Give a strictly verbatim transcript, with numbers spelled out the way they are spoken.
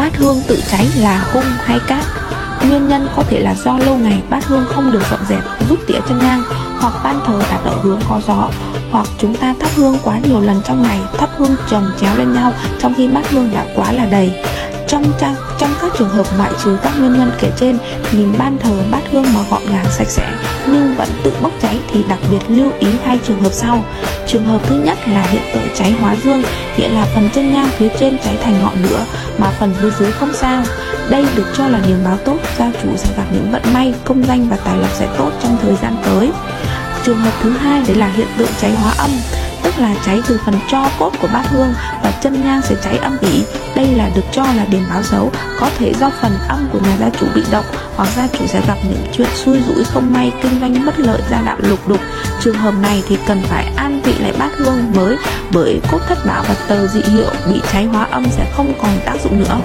bát hương tự cháy là hung hay cát. Nguyên nhân có thể là do lâu ngày bát hương không được dọn dẹp, rút tỉa chân nhang, hoặc ban thờ đặt ở hướng có gió, hoặc chúng ta thắp hương quá nhiều lần trong ngày, thắp hương chồng chéo lên nhau trong khi bát hương đã quá là đầy. Trong, trong các trường hợp ngoại trừ các nguyên nhân kể trên, nhìn ban thờ bát hương mà gọn gàng sạch sẽ nhưng vẫn tự bốc cháy thì đặc biệt lưu ý hai trường hợp sau. Trường hợp thứ nhất là hiện tượng cháy hóa dương, nghĩa là phần chân nhang phía trên cháy thành ngọn lửa mà phần phía dưới không sao. Đây được cho là niềm báo tốt, gia chủ sẽ gặp những vận may, công danh và tài lộc sẽ tốt trong thời gian tới. Trường hợp thứ hai đấy là hiện tượng cháy hóa âm, tức là cháy từ phần tro cốt của bát hương và chân nhang sẽ cháy âm ỉ. Đây là được cho là điểm báo xấu, có thể do phần âm của nhà gia chủ bị động hoặc gia chủ sẽ gặp những chuyện xui rủi không may, kinh doanh bất lợi, gia đạo lục đục. Trường hợp này thì cần phải an vị lại bát hương mới, bởi cốt thất bảo và tờ dị hiệu bị cháy hóa âm sẽ không còn tác dụng nữa.